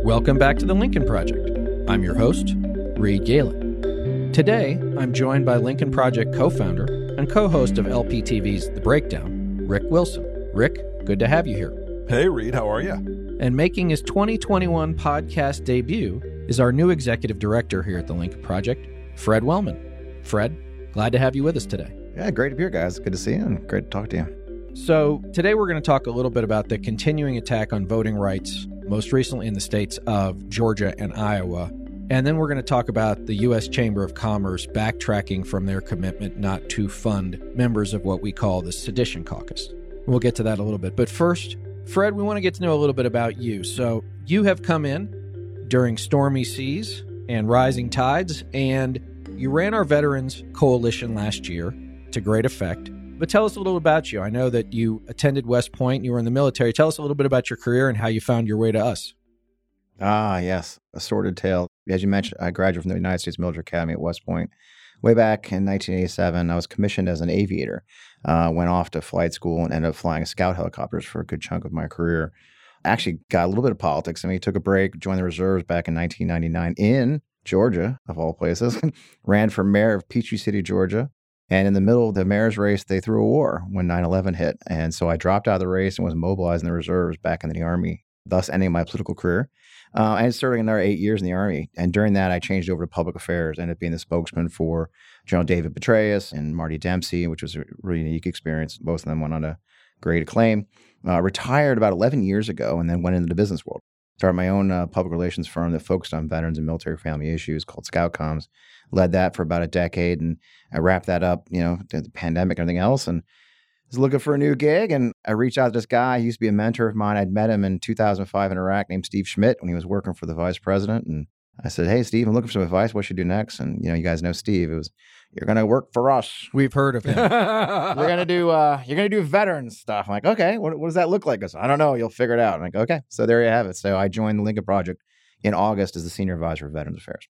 Welcome back to The Lincoln Project. I'm your host, Reed Galen. Today, I'm joined by Lincoln Project co-founder and co-host of LPTV's The Breakdown, Rick Wilson. Rick, good to have you here. Hey, Reed, how are you? And making his 2021 podcast debut is our new executive director here at The Lincoln Project, Fred Wellman. Fred, glad to have you with us today. Yeah, great to be here, guys. Good to see you and great to talk to you. So today we're going to talk a little bit about the continuing attack on voting rights, most recently in the states of Georgia and Iowa. And then we're going to talk about the U.S. Chamber of Commerce backtracking from their commitment not to fund members of what we call the Sedition Caucus. We'll get to that a little bit. But first, Fred, we want to get to know a little bit about you. So you have come in during stormy seas and rising tides, and you ran our Veterans Coalition last year to great effect. But tell us a little about you. I know that you attended West Point, you were in the military. Tell us a little bit about your career and how you found your way to us. Yes, a sordid tale. As you mentioned, I graduated from the United States Military Academy at West Point. Way back in 1987, I was commissioned as an aviator, went off to flight school and ended up flying scout helicopters for a good chunk of my career. Actually got a little bit of politics. I mean, took a break, joined the reserves back in 1999 in Georgia, of all places, ran for mayor of Peachtree City, Georgia. And in the middle of the mayor's race, they threw a war when 9/11 hit. And so I dropped out of the race and was mobilized in the reserves back in the Army, thus ending my political career. I ended serving another 8 years in the Army. And during that, I changed over to public affairs, ended up being the spokesman for General David Petraeus and Marty Dempsey, which was a really unique experience. Both of them went on to great acclaim. Retired about 11 years ago and then went into the business world. Started my own public relations firm that focused on veterans and military family issues called ScoutComms. Led that for about a decade, and I wrapped that up, you know, the pandemic and everything else, and was looking for a new gig, and I reached out to this guy. He used to be a mentor of mine. I'd met him in 2005 in Iraq named Steve Schmidt when he was working for the vice president, and I said, hey, Steve, I'm looking for some advice. What should I do next? And, you know, you guys know Steve. It was, you're going to work for us. We've heard of him. You're going to do veteran stuff. I'm like, okay, what does that look like? I said, I don't know. You'll figure it out. I'm like, okay. So there you have it. So I joined the Lincoln Project in August as the senior advisor of Veterans Affairs.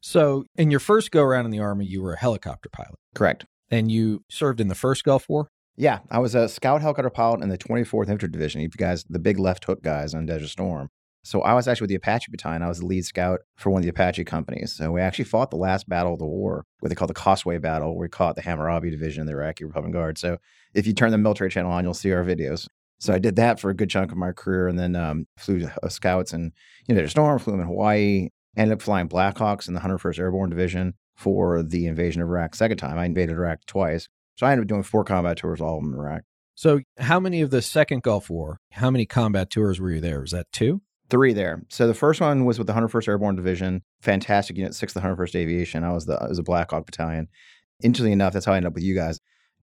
So in your first go around in the Army, you were a helicopter pilot. Correct. And you served in the first Gulf War? Yeah. I was a scout helicopter pilot in the 24th Infantry Division. You guys, the big left hook guys on Desert Storm. So I was actually with the Apache Battalion. I was the lead scout for one of the Apache companies. So we actually fought the last battle of the war, what they call the Cosway Battle, where we caught the Hammurabi Division of the Iraqi Republican Guard. So if you turn the military channel on, you'll see our videos. So I did that for a good chunk of my career and then flew scouts and, you know, Desert Storm, flew them in Hawaii. Ended up flying Blackhawks in the 101st Airborne Division for the invasion of Iraq second time. I invaded Iraq twice. So I ended up doing 4 combat tours, all of them in Iraq. So how many of the second Gulf War, how many combat tours were you there? Was that 2? 3 there. So the first one was with the 101st Airborne Division, fantastic unit, 6th, 101st Aviation. I was a Black Hawk battalion. Interestingly enough, that's how I ended up with you guys.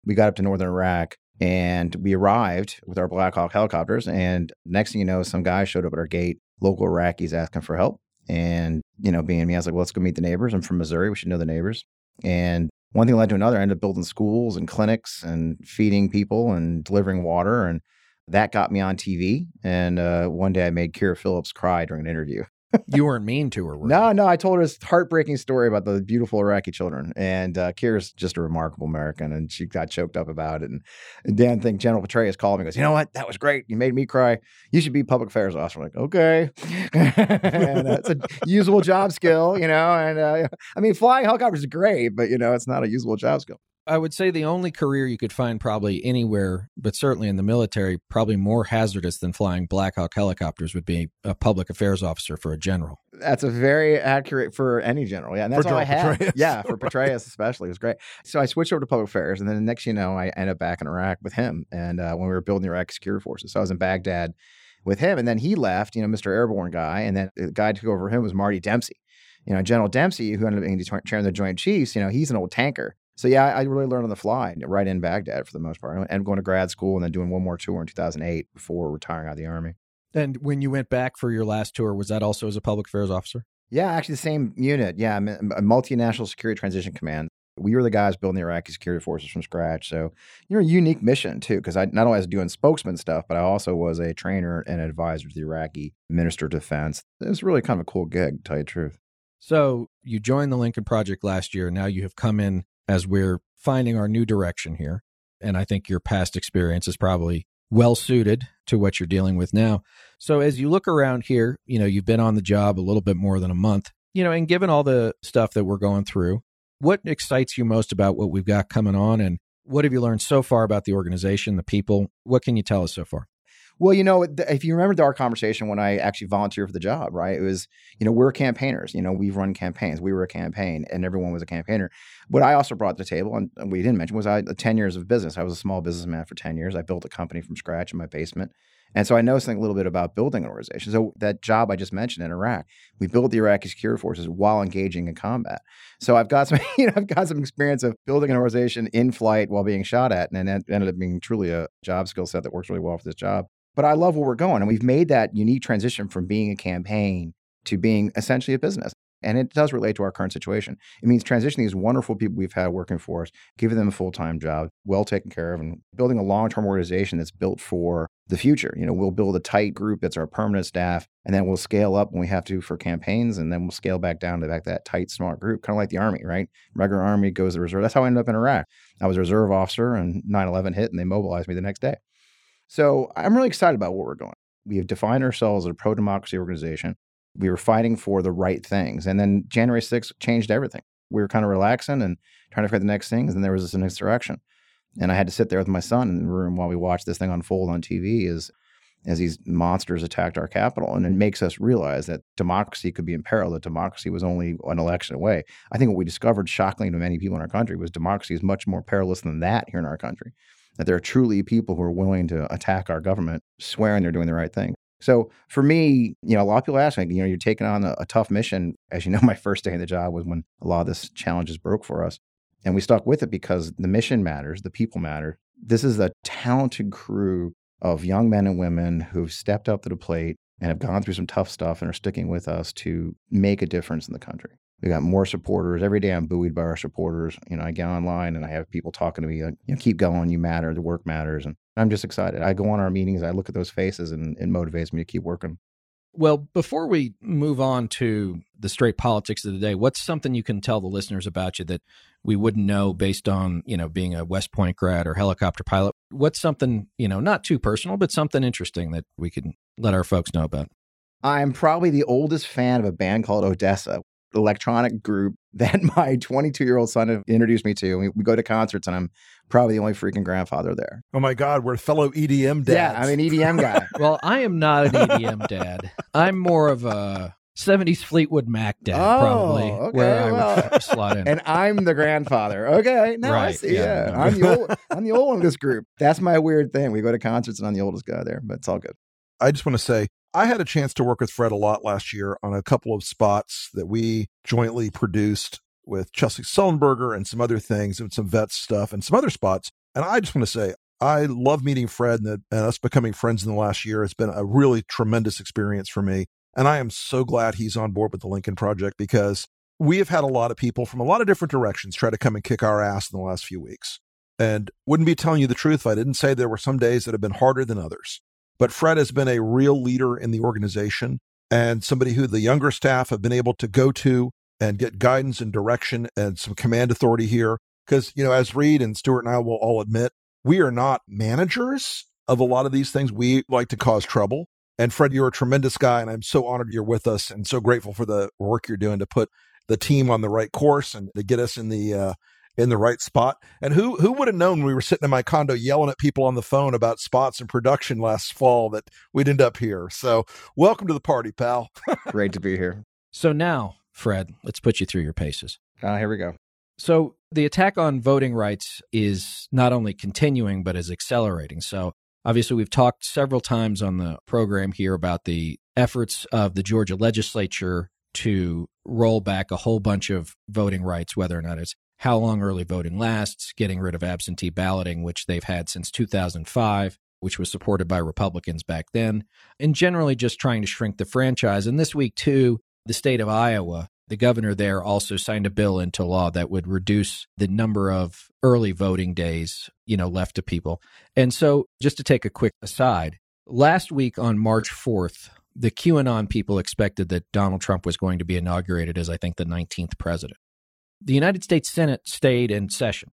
We got up to northern Iraq and we arrived with our Black Hawk helicopters. And next thing you know, some guy showed up at our gate, local Iraqis asking for help. And, you know, being me, I was like, well, let's go meet the neighbors. I'm from Missouri. We should know the neighbors. And one thing led to another. I ended up building schools and clinics and feeding people and delivering water. And that got me on TV. And one day I made Kira Phillips cry during an interview. You weren't mean to her, were you? No. I told her this heartbreaking story about the beautiful Iraqi children. And Kira's just a remarkable American. And she got choked up about it. And Dan think General Petraeus called me and goes, you know what? That was great. You made me cry. You should be public affairs officer. I'm like, okay. And it's a usable job skill, you know. And I mean, flying helicopters is great, but, you know, it's not a usable job skill. I would say the only career you could find probably anywhere, but certainly in the military, probably more hazardous than flying Black Hawk helicopters would be a public affairs officer for a general. That's a very accurate for any general. Yeah, and that's all I had. Petraeus. Yeah, for Petraeus especially. It was great. So I switched over to public affairs. And then the next, you know, I ended up back in Iraq with him. And when we were building the Iraqi security forces, so I was in Baghdad with him. And then he left, you know, Mr. Airborne guy. And then the guy who took over him was Marty Dempsey. You know, General Dempsey, who ended up being the chairman of the Joint Chiefs, you know, he's an old tanker. So yeah, I really learned on the fly right in Baghdad for the most part, and going to grad school and then doing one more tour in 2008 before retiring out of the Army. And when you went back for your last tour, was that also as a public affairs officer? Yeah, actually the same unit. Yeah, a multinational security transition command. We were the guys building the Iraqi security forces from scratch. So, you know, a unique mission too, because I not only was doing spokesman stuff, but I also was a trainer and advisor to the Iraqi Minister of Defense. It was really kind of a cool gig, to tell you the truth. So you joined the Lincoln Project last year. Now you have come in as we're finding our new direction here. And I think your past experience is probably well suited to what you're dealing with now. So as you look around here, you know, you've been on the job a little bit more than a month, you know, and given all the stuff that we're going through, what excites you most about what we've got coming on? And what have you learned so far about the organization, the people? What can you tell us so far? Well, you know, if you remember our conversation when I actually volunteered for the job, right? It was, you know, we're campaigners. You know, we've run campaigns. We were a campaign and everyone was a campaigner. What I also brought to the table, and we didn't mention, was 10 years of business. I was a small businessman for 10 years. I built a company from scratch in my basement. And so I know something a little bit about building an organization. So that job I just mentioned in Iraq, we built the Iraqi security forces while engaging in combat. So I've got some, you know, I've got some experience of building an organization in flight while being shot at, and that ended up being truly a job skill set that works really well for this job. But I love where we're going, and we've made that unique transition from being a campaign to being essentially a business. And it does relate to our current situation. It means transitioning these wonderful people we've had working for us, giving them a full-time job, well taken care of, and building a long-term organization that's built for the future. You know, we'll build a tight group that's our permanent staff, and then we'll scale up when we have to for campaigns, and then we'll scale back down to back that tight, smart group, kind of like the Army, right? Regular Army goes to the reserve. That's how I ended up in Iraq. I was a reserve officer, and 9/11 hit, and they mobilized me the next day. So I'm really excited about where we're going. We have defined ourselves as a pro-democracy organization. We were fighting for the right things. And then January 6th changed everything. We were kind of relaxing and trying to figure out the next things. And there was this insurrection. And I had to sit there with my son in the room while we watched this thing unfold on TV as these monsters attacked our capital. And it makes us realize that democracy could be in peril, that democracy was only an election away. I think what we discovered, shockingly to many people in our country, was democracy is much more perilous than that here in our country, that there are truly people who are willing to attack our government, swearing they're doing the right thing. So for me, you know, a lot of people ask me, you know, you're taking on a tough mission. As you know, my first day in the job was when a lot of this challenges broke for us. And we stuck with it because the mission matters, the people matter. This is a talented crew of young men and women who've stepped up to the plate and have gone through some tough stuff and are sticking with us to make a difference in the country. We got more supporters. Every day I'm buoyed by our supporters. You know, I get online and I have people talking to me like, you know, keep going, you matter, the work matters. And I'm just excited. I go on our meetings, I look at those faces, and it motivates me to keep working. Well, before we move on to the straight politics of the day, what's something you can tell the listeners about you that we wouldn't know based on, you know, being a West Point grad or helicopter pilot? What's something, you know, not too personal, but something interesting that we can let our folks know about? I'm probably the oldest fan of a band called Odessa, electronic group that my 22-year-old son introduced me to. We go to concerts, and I'm probably the only freaking grandfather there. Oh my God, we're fellow EDM dads. Yeah, I'm an EDM guy. Well, I am not an EDM dad. I'm more of a 70s Fleetwood Mac dad, probably, okay, where I would slot in. And I'm the grandfather. Okay, now right, I see. Yeah. I'm the old one of this group. That's my weird thing. We go to concerts, and I'm the oldest guy there, but it's all good. I just want to say, I had a chance to work with Fred a lot last year on a couple of spots that we jointly produced with Chelsea Sullenberger and some other things and some vet stuff and some other spots. And I just want to say, I love meeting Fred, and us becoming friends in the last year has been a really tremendous experience for me. And I am so glad he's on board with the Lincoln Project, because we have had a lot of people from a lot of different directions try to come and kick our ass in the last few weeks. And wouldn't be telling you the truth if I didn't say there were some days that have been harder than others. But Fred has been a real leader in the organization, and somebody who the younger staff have been able to go to and get guidance and direction and some command authority here. Because, you know, as Reed and Stuart and I will all admit, we are not managers of a lot of these things. We like to cause trouble. And Fred, you're a tremendous guy, and I'm so honored you're with us and so grateful for the work you're doing to put the team on the right course and to get us in the right spot. And who would have known we were sitting in my condo yelling at people on the phone about spots and production last fall that we'd end up here. So welcome to the party, pal. Great to be here. So now, Fred, let's put you through your paces. Here we go. So the attack on voting rights is not only continuing, but is accelerating. So obviously we've talked several times on the program here about the efforts of the Georgia legislature to roll back a whole bunch of voting rights, whether or not it's how long early voting lasts, getting rid of absentee balloting, which they've had since 2005, which was supported by Republicans back then, and generally just trying to shrink the franchise. And this week, too, the state of Iowa, the governor there also signed a bill into law that would reduce the number of early voting days, left to people. And so just to take a quick aside, last week on March 4th, the QAnon people expected that Donald Trump was going to be inaugurated as, I think, the 19th president. The United States Senate stayed in session.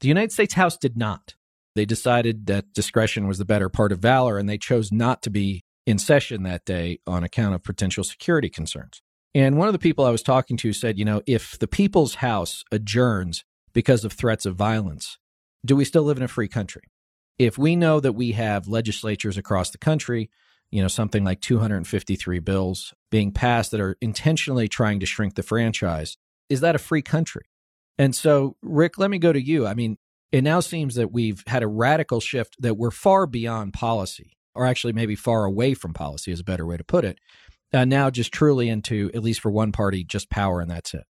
The United States House did not. They decided that discretion was the better part of valor, and they chose not to be in session that day on account of potential security concerns. And one of the people I was talking to said, if the People's House adjourns because of threats of violence, do we still live in a free country? If we know that we have legislatures across the country, something like 253 bills being passed that are intentionally trying to shrink the franchise, is that a free country? And so, Rick, let me go to you. It now seems that we've had a radical shift that we're far beyond policy, or actually maybe far away from policy is a better way to put it. Now just truly into, at least for one party, just power, and that's it.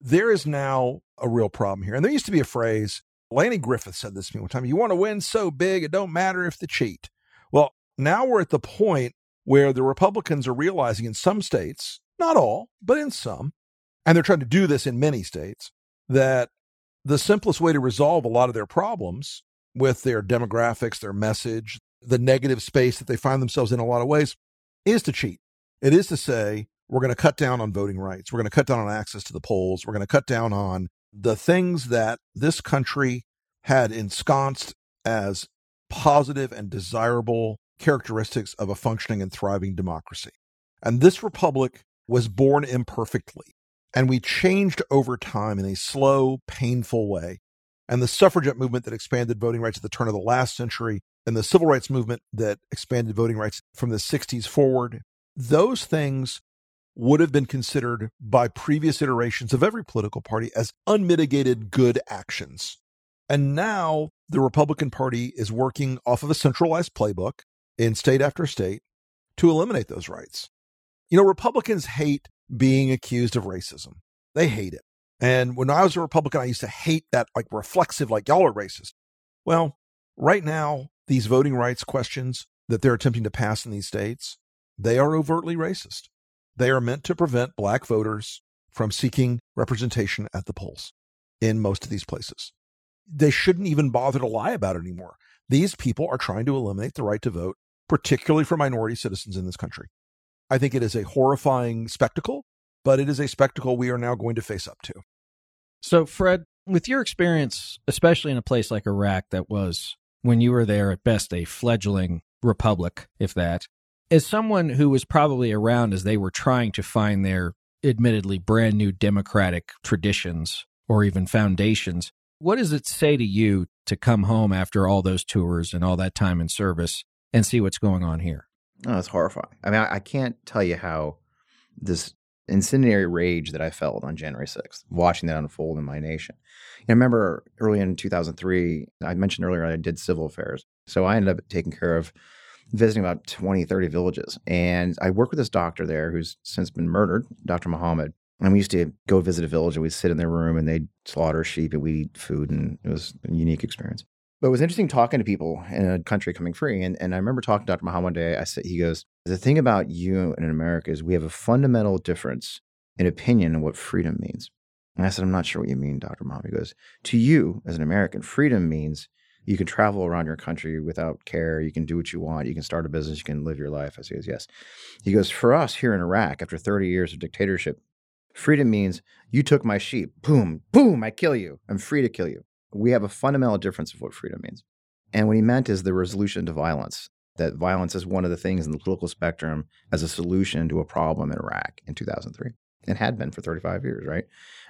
There is now a real problem here. And there used to be a phrase, Lanny Griffith said this to me one time, you want to win so big, it don't matter if they cheat. Well, now we're at the point where the Republicans are realizing in some states, not all, but in some, and they're trying to do this in many states, that the simplest way to resolve a lot of their problems with their demographics, their message, the negative space that they find themselves in a lot of ways, is to cheat. It is to say, we're going to cut down on voting rights. We're going to cut down on access to the polls. We're going to cut down on the things that this country had ensconced as positive and desirable characteristics of a functioning and thriving democracy. And this republic was born imperfectly. And we changed over time in a slow, painful way. And the suffragette movement that expanded voting rights at the turn of the last century, and the civil rights movement that expanded voting rights from the 60s forward, those things would have been considered by previous iterations of every political party as unmitigated good actions. And now the Republican Party is working off of a centralized playbook in state after state to eliminate those rights. Republicans hate being accused of racism. They hate it. And when I was a Republican, I used to hate that reflexive, y'all are racist. Well, right now, these voting rights questions that they're attempting to pass in these states, they are overtly racist. They are meant to prevent Black voters from seeking representation at the polls in most of these places. They shouldn't even bother to lie about it anymore. These people are trying to eliminate the right to vote, particularly for minority citizens in this country. I think it is a horrifying spectacle, but it is a spectacle we are now going to face up to. So, Fred, with your experience, especially in a place like Iraq that was, when you were there, at best a fledgling republic, if that, as someone who was probably around as they were trying to find their admittedly brand new democratic traditions or even foundations, what does it say to you to come home after all those tours and all that time in service and see what's going on here? Oh, it's horrifying. I can't tell you how this incendiary rage that I felt on January 6th, watching that unfold in my nation. I remember early in 2003, I mentioned earlier I did civil affairs. So I ended up taking care of visiting about 20, 30 villages. And I worked with this doctor there who's since been murdered, Dr. Muhammad. And we used to go visit a village and we'd sit in their room and they'd slaughter sheep and we'd eat food. And it was a unique experience. But it was interesting talking to people in a country coming free. And I remember talking to Dr. Muhammad one day. I said, he goes, the thing about you and in America is we have a fundamental difference in opinion on what freedom means. And I said, I'm not sure what you mean, Dr. Muhammad. He goes, to you as an American, freedom means you can travel around your country without care. You can do what you want. You can start a business. You can live your life. I say, yes. He goes, for us here in Iraq, after 30 years of dictatorship, freedom means you took my sheep. Boom, boom, I kill you. I'm free to kill you. We have a fundamental difference of what freedom means. And what he meant is the resolution to violence, that violence is one of the things in the political spectrum as a solution to a problem in Iraq in 2003. And had been for 35 years, right?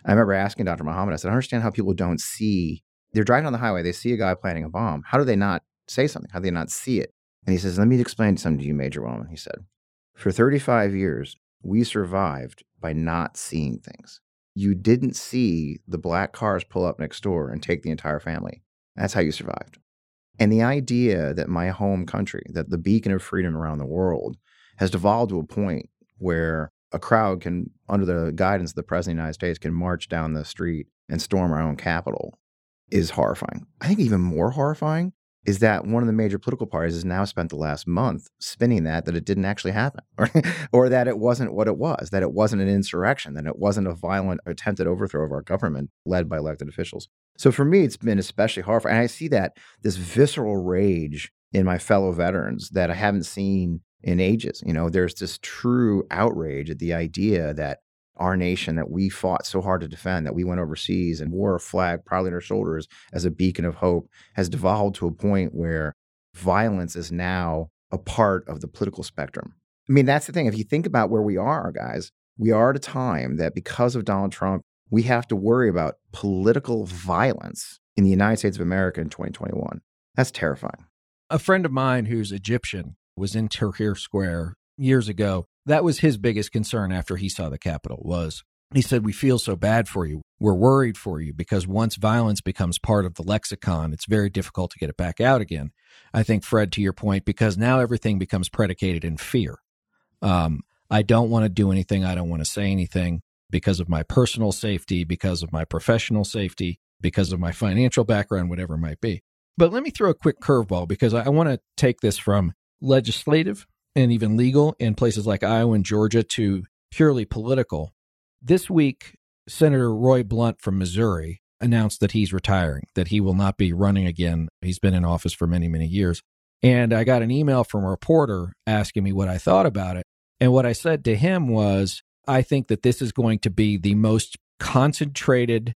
I remember asking Dr. Muhammad, I said, I understand how people don't see. They're driving on the highway. They see a guy planting a bomb. How do they not say something? How do they not see it? And he says, let me explain something to you, Major Wellman. He said, for 35 years, we survived by not seeing things. You didn't see the black cars pull up next door and take the entire family. That's how you survived. And the idea that my home country, that the beacon of freedom around the world, has devolved to a point where a crowd can, under the guidance of the President of the United States, can march down the street and storm our own Capitol is horrifying. I think even more horrifying is that one of the major political parties has now spent the last month spinning that it didn't actually happen, or that it wasn't what it was, that it wasn't an insurrection, that it wasn't a violent attempted overthrow of our government led by elected officials. So for me, it's been especially horrifying. And I see that this visceral rage in my fellow veterans that I haven't seen in ages. You know, there's this true outrage at the idea that our nation that we fought so hard to defend, that we went overseas and wore a flag proudly on our shoulders as a beacon of hope, has devolved to a point where violence is now a part of the political spectrum. I mean, that's the thing. If you think about where we are, guys, we are at a time that because of Donald Trump, we have to worry about political violence in the United States of America in 2021. That's terrifying. A friend of mine who's Egyptian was in Tahrir Square years ago. That was his biggest concern after he saw the Capitol was, he said, we feel so bad for you. We're worried for you because once violence becomes part of the lexicon, it's very difficult to get it back out again. I think, Fred, to your point, because now everything becomes predicated in fear. I don't want to do anything. I don't want to say anything because of my personal safety, because of my professional safety, because of my financial background, whatever it might be. But let me throw a quick curveball because I want to take this from legislative and even legal in places like Iowa and Georgia to purely political. This week, Senator Roy Blunt from Missouri announced that he's retiring, that he will not be running again. He's been in office for many, many years. And I got an email from a reporter asking me what I thought about it. And what I said to him was, I think that this is going to be the most concentrated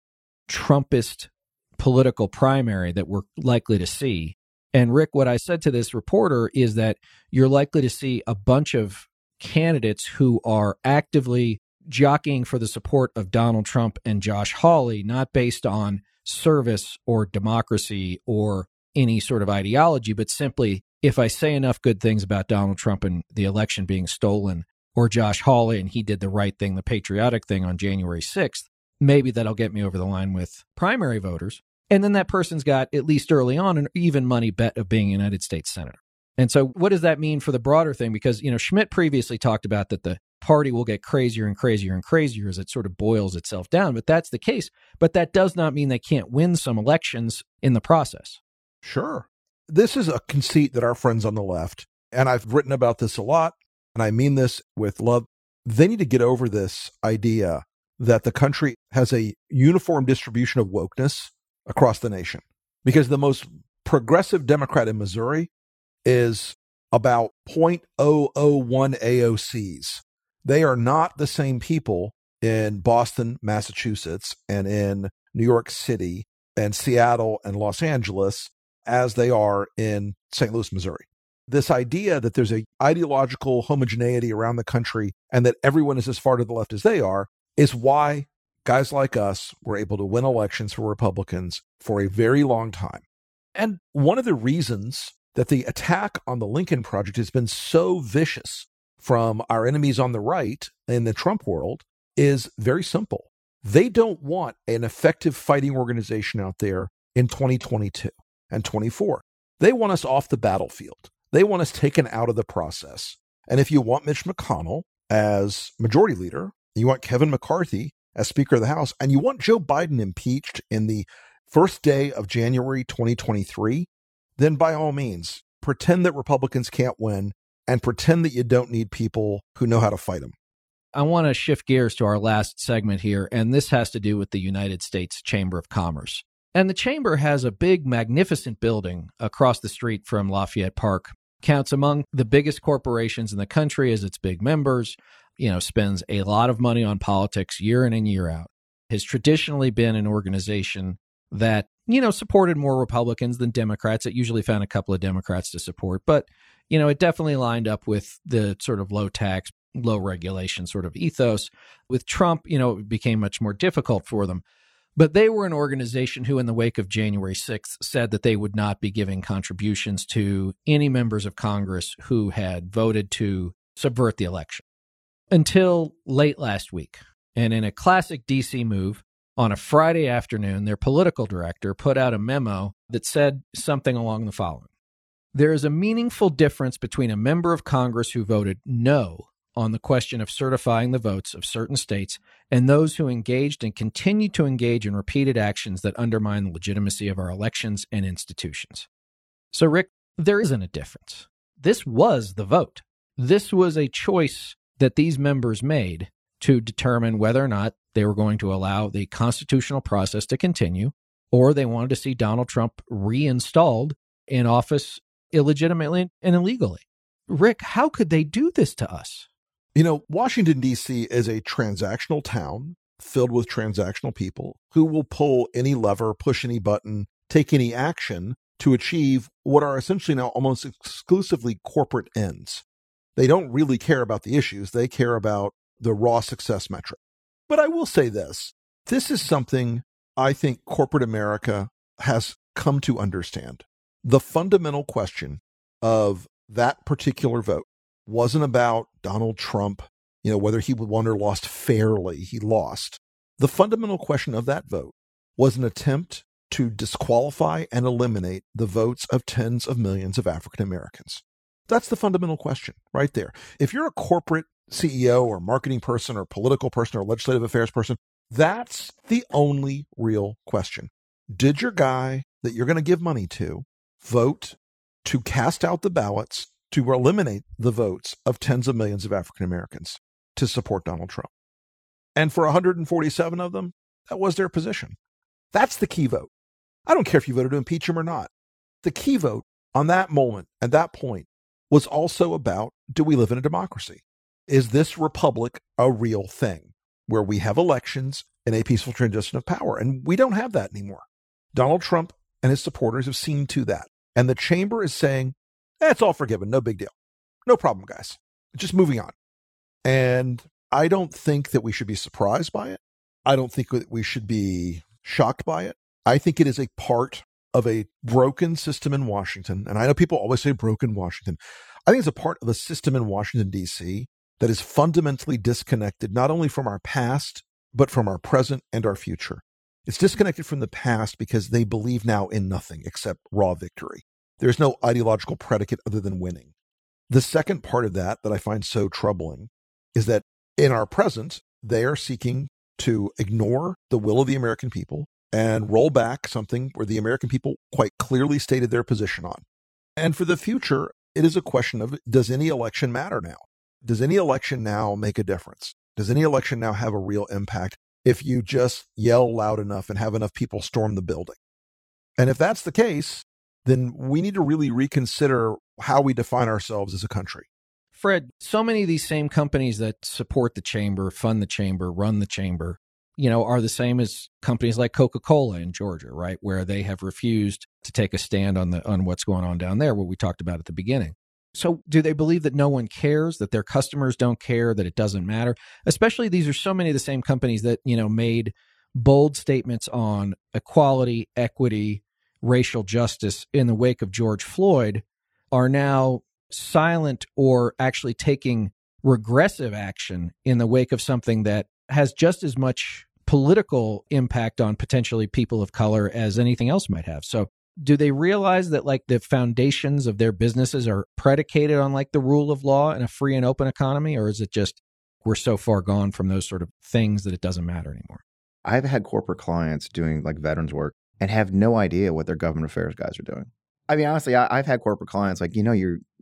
Trumpist political primary that we're likely to see. And Rick, what I said to this reporter is that you're likely to see a bunch of candidates who are actively jockeying for the support of Donald Trump and Josh Hawley, not based on service or democracy or any sort of ideology, but simply, if I say enough good things about Donald Trump and the election being stolen or Josh Hawley and he did the right thing, the patriotic thing on January 6th, maybe that'll get me over the line with primary voters. And then that person's got, at least early on, an even money bet of being a United States senator. And so what does that mean for the broader thing? Because, you know, Schmidt previously talked about that the party will get crazier and crazier and crazier as it sort of boils itself down. But that's the case. But that does not mean they can't win some elections in the process. Sure. This is a conceit that our friends on the left, and I've written about this a lot, and I mean this with love, they need to get over this idea that the country has a uniform distribution of wokeness across the nation, because the most progressive Democrat in Missouri is about 0.001 AOCs. They are not the same people in Boston, Massachusetts, and in New York City and Seattle and Los Angeles as they are in St. Louis, Missouri. This idea that there's an ideological homogeneity around the country and that everyone is as far to the left as they are is why guys like us were able to win elections for Republicans for a very long time. And one of the reasons that the attack on the Lincoln Project has been so vicious from our enemies on the right in the Trump world is very simple. They don't want an effective fighting organization out there in 2022 and 24. They want us off the battlefield. They want us taken out of the process. And if you want Mitch McConnell as majority leader, you want Kevin McCarthy as Speaker of the House, and you want Joe Biden impeached in the first day of January 2023, then by all means, pretend that Republicans can't win and pretend that you don't need people who know how to fight them. I want to shift gears to our last segment here, and this has to do with the United States Chamber of Commerce. And the Chamber has a big, magnificent building across the street from Lafayette Park. Counts among the biggest corporations in the country as its big members. You know, spends a lot of money on politics year in and year out, has traditionally been an organization that, you know, supported more Republicans than Democrats. It usually found a couple of Democrats to support, but, you know, it definitely lined up with the sort of low tax, low regulation sort of ethos. With Trump, you know, it became much more difficult for them. But they were an organization who, in the wake of January 6th, said that they would not be giving contributions to any members of Congress who had voted to subvert the election. Until late last week. And in a classic DC move, on a Friday afternoon, their political director put out a memo that said something along the following. There is a meaningful difference between a member of Congress who voted no on the question of certifying the votes of certain states and those who engaged and continue to engage in repeated actions that undermine the legitimacy of our elections and institutions. So, Rick, there isn't a difference. This was the vote. This was a choice that these members made to determine whether or not they were going to allow the constitutional process to continue, or they wanted to see Donald Trump reinstalled in office illegitimately and illegally. Rick, how could they do this to us? You know, Washington, D.C. is a transactional town filled with transactional people who will pull any lever, push any button, take any action to achieve what are essentially now almost exclusively corporate ends. They don't really care about the issues. They care about the raw success metric. But I will say this. This is something I think corporate America has come to understand. The fundamental question of that particular vote wasn't about Donald Trump, you know, whether he won or lost fairly. He lost. The fundamental question of that vote was an attempt to disqualify and eliminate the votes of tens of millions of African Americans. That's the fundamental question right there. If you're a corporate CEO or marketing person or political person or legislative affairs person, that's the only real question. Did your guy that you're going to give money to vote to cast out the ballots to eliminate the votes of tens of millions of African Americans to support Donald Trump? And for 147 of them, that was their position. That's the key vote. I don't care if you voted to impeach him or not. The key vote on that moment, at that point, was also about, do we live in a democracy? Is this republic a real thing where we have elections and a peaceful transition of power? And we don't have that anymore. Donald Trump and his supporters have seen to that. And the chamber is saying, that's all forgiven. No big deal. No problem, guys. Just moving on. And I don't think that we should be surprised by it. I don't think that we should be shocked by it. I think it is a part of a broken system in Washington. And I know people always say broken Washington. I think it's a part of a system in Washington, D.C. that is fundamentally disconnected, not only from our past, but from our present and our future. It's disconnected from the past because they believe now in nothing except raw victory. There's no ideological predicate other than winning. The second part of that I find so troubling is that in our present, they are seeking to ignore the will of the American people and roll back something where the American people quite clearly stated their position on. And for the future, it is a question of, does any election matter now? Does any election now make a difference? Does any election now have a real impact if you just yell loud enough and have enough people storm the building? And if that's the case, then we need to really reconsider how we define ourselves as a country. Fred, so many of these same companies that support the chamber, fund the chamber, run the chamber, you know, are the same as companies like Coca-Cola in Georgia, right? Where they have refused to take a stand on what's going on down there, what we talked about at the beginning. So do they believe that no one cares, that their customers don't care, that it doesn't matter? Especially these are so many of the same companies that, you know, made bold statements on equality, equity, racial justice in the wake of George Floyd are now silent or actually taking regressive action in the wake of something that has just as much political impact on potentially people of color as anything else might have. So do they realize that like the foundations of their businesses are predicated on like the rule of law and a free and open economy? Or is it just we're so far gone from those sort of things that it doesn't matter anymore? I've had corporate clients doing like veterans work and have no idea what their government affairs guys are doing. I mean, honestly, I've had corporate clients like, you know,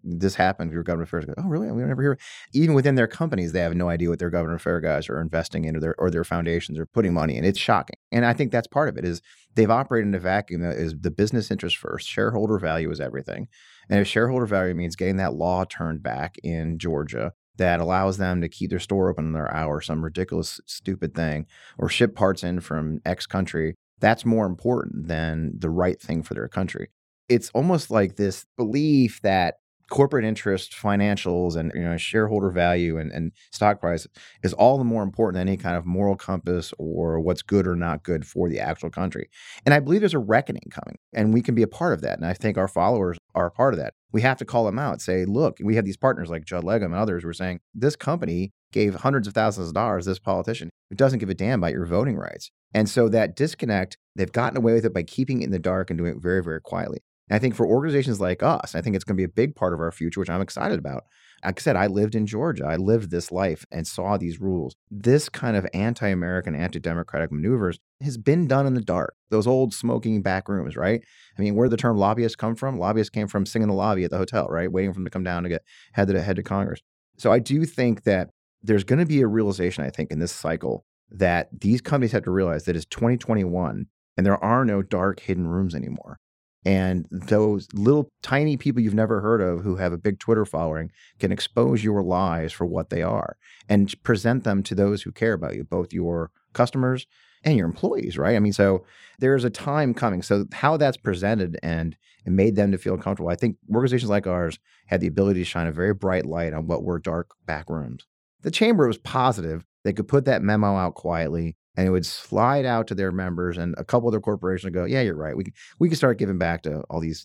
this happened. Your government affairs guy, oh, really? We never hear it. Even within their companies, they have no idea what their government affairs guys are investing in or their foundations are putting money in. It's shocking. And I think that's part of it is they've operated in a vacuum that is the business interest first. Shareholder value is everything. And if shareholder value means getting that law turned back in Georgia that allows them to keep their store open in their hour, some ridiculous, stupid thing, or ship parts in from X country, that's more important than the right thing for their country. It's almost like this belief that corporate interest, financials, and shareholder value and stock price is all the more important than any kind of moral compass or what's good or not good for the actual country. And I believe there's a reckoning coming, and we can be a part of that. And I think our followers are a part of that. We have to call them out, say, look, we have these partners like Judd Legum and others who are saying, this company gave hundreds of thousands of dollars to this politician who doesn't give a damn about your voting rights. And so that disconnect, they've gotten away with it by keeping it in the dark and doing it very, very quietly. I think for organizations like us, I think it's going to be a big part of our future, which I'm excited about, Like I said, I lived in Georgia. I lived this life and saw these rules. This kind of anti-American, anti-democratic maneuvers has been done in the dark. Those old smoking back rooms, right? I mean, where did the term lobbyist come from? Lobbyists came from sitting in the lobby at the hotel, right? Waiting for them to come down to get head to Congress. So I do think that there's going to be a realization, I think, in this cycle that these companies have to realize that it's 2021 and there are no dark hidden rooms anymore. And those little tiny people you've never heard of who have a big Twitter following can expose your lies for what they are and present them to those who care about you, both your customers and your employees, right? I mean, so there's a time coming. So how that's presented and made them to feel comfortable, I think organizations like ours had the ability to shine a very bright light on what were dark back rooms. The chamber was positive. They could put that memo out quietly. And it would slide out to their members, and a couple other corporations would go, yeah, you're right. We can start giving back to all these,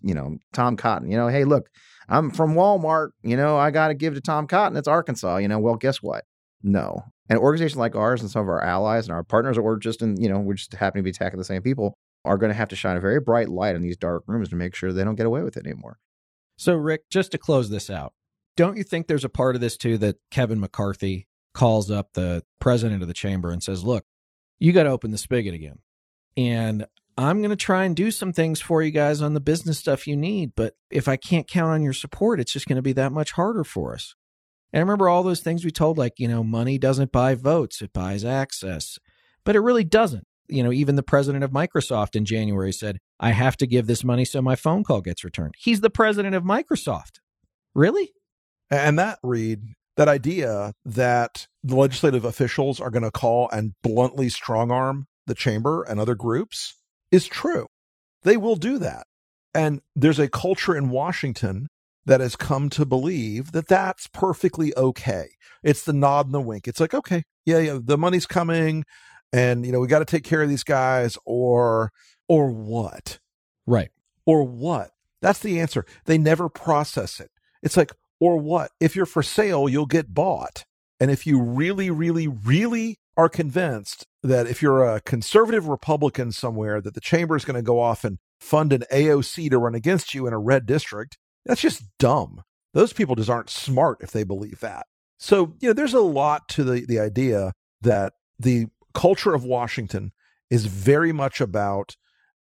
Tom Cotton. Hey, look, I'm from Walmart. I got to give to Tom Cotton. It's Arkansas. Well, guess what? No. And organizations like ours and some of our allies and our partners, or just in, we just happen to be attacking the same people, are going to have to shine a very bright light on these dark rooms to make sure they don't get away with it anymore. So, Rick, just to close this out, don't you think there's a part of this, too, that Kevin McCarthy calls up the president of the chamber and says, look, you got to open the spigot again. And I'm going to try and do some things for you guys on the business stuff you need. But if I can't count on your support, it's just going to be that much harder for us. And I remember all those things we told, like, money doesn't buy votes, it buys access. But it really doesn't. Even the president of Microsoft in January said, I have to give this money so my phone call gets returned. He's the president of Microsoft. Really? And that idea that the legislative officials are going to call and bluntly strong-arm the chamber and other groups is true. They will do that. And there's a culture in Washington that has come to believe that that's perfectly okay. It's the nod and the wink. It's like, okay, yeah, the money's coming, and, we got to take care of these guys, or what? Right. Or what? That's the answer. They never process it. It's like, or what? If you're for sale, you'll get bought. And if you really, really, really are convinced that if you're a conservative Republican somewhere, that the chamber is going to go off and fund an AOC to run against you in a red district, that's just dumb. Those people just aren't smart if they believe that. So, there's a lot to the idea that the culture of Washington is very much about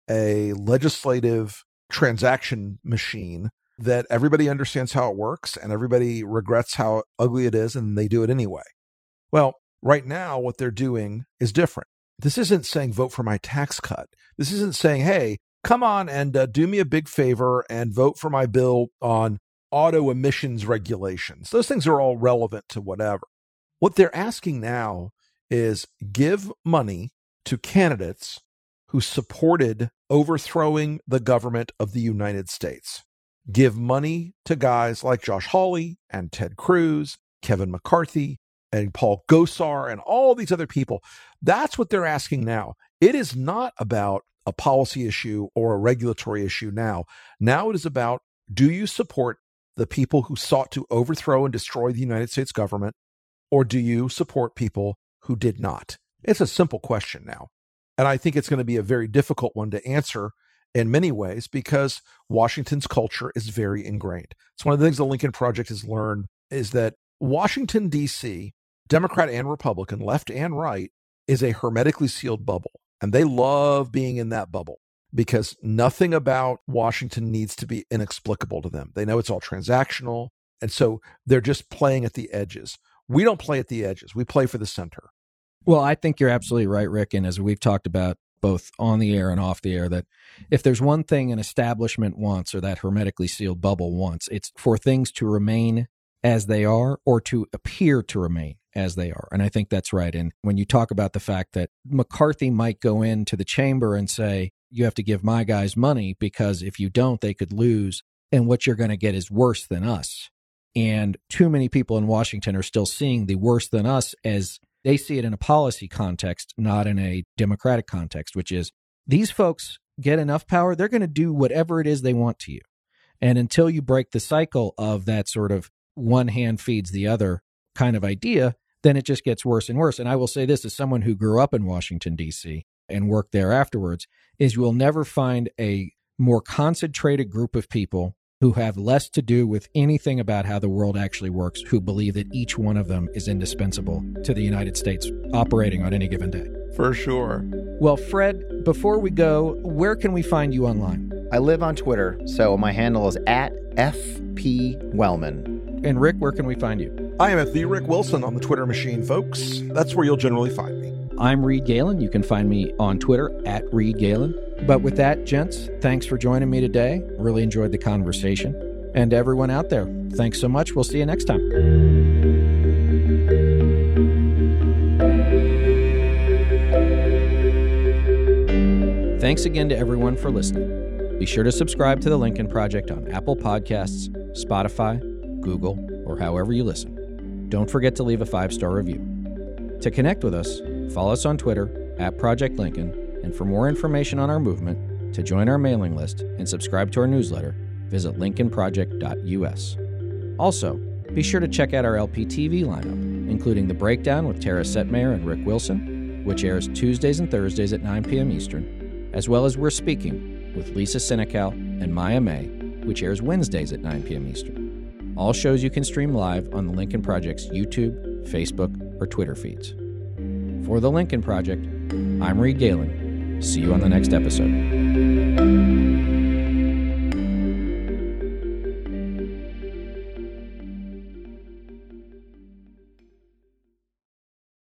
a legislative transaction machine that everybody understands how it works and everybody regrets how ugly it is, and they do it anyway. Well, right now, what they're doing is different. This isn't saying vote for my tax cut. This isn't saying, hey, come on and do me a big favor and vote for my bill on auto emissions regulations. Those things are all relevant to whatever. What they're asking now is give money to candidates who supported overthrowing the government of the United States. Give money to guys like Josh Hawley and Ted Cruz, Kevin McCarthy, and Paul Gosar, and all these other people. That's what they're asking now. It is not about a policy issue or a regulatory issue now. Now it is about, do you support the people who sought to overthrow and destroy the United States government, or do you support people who did not? It's a simple question now. And I think it's going to be a very difficult one to answer in many ways, because Washington's culture is very ingrained. It's one of the things the Lincoln Project has learned is that Washington, D.C., Democrat and Republican, left and right, is a hermetically sealed bubble. And they love being in that bubble because nothing about Washington needs to be inexplicable to them. They know it's all transactional. And so they're just playing at the edges. We don't play at the edges. We play for the center. Well, I think you're absolutely right, Rick. And as we've talked about, both on the air and off the air, that if there's one thing an establishment wants, or that hermetically sealed bubble wants, it's for things to remain as they are or to appear to remain as they are. And I think that's right. And when you talk about the fact that McCarthy might go into the chamber and say, you have to give my guys money because if you don't, they could lose. And what you're going to get is worse than us. And too many people in Washington are still seeing the worse than us as they see it in a policy context, not in a democratic context, which is these folks get enough power, they're going to do whatever it is they want to you. And until you break the cycle of that sort of one hand feeds the other kind of idea, then it just gets worse and worse. And I will say this as someone who grew up in Washington, D.C. and worked there afterwards, is you will never find a more concentrated group of people who have less to do with anything about how the world actually works, who believe that each one of them is indispensable to the United States operating on any given day. For sure. Well, Fred, before we go, where can we find you online? I live on Twitter, so my handle is @FPWellman. And Rick, where can we find you? I am @TheRickWilson on the Twitter machine, folks. That's where you'll generally find me. I'm Reed Galen. You can find me on Twitter @ReedGalen. But with that, gents, thanks for joining me today. Really enjoyed the conversation. And everyone out there, thanks so much. We'll see you next time. Thanks again to everyone for listening. Be sure to subscribe to The Lincoln Project on Apple Podcasts, Spotify, Google, or however you listen. Don't forget to leave a 5-star review. To connect with us, follow us on Twitter @ProjectLincoln. And for more information on our movement, to join our mailing list and subscribe to our newsletter, visit lincolnproject.us. Also, be sure to check out our LPTV lineup, including The Breakdown with Tara Setmayer and Rick Wilson, which airs Tuesdays and Thursdays at 9 p.m. Eastern, as well as We're Speaking with Lisa Cenacal and Maya May, which airs Wednesdays at 9 p.m. Eastern. All shows you can stream live on The Lincoln Project's YouTube, Facebook, or Twitter feeds. For The Lincoln Project, I'm Reed Galen. See you on the next episode.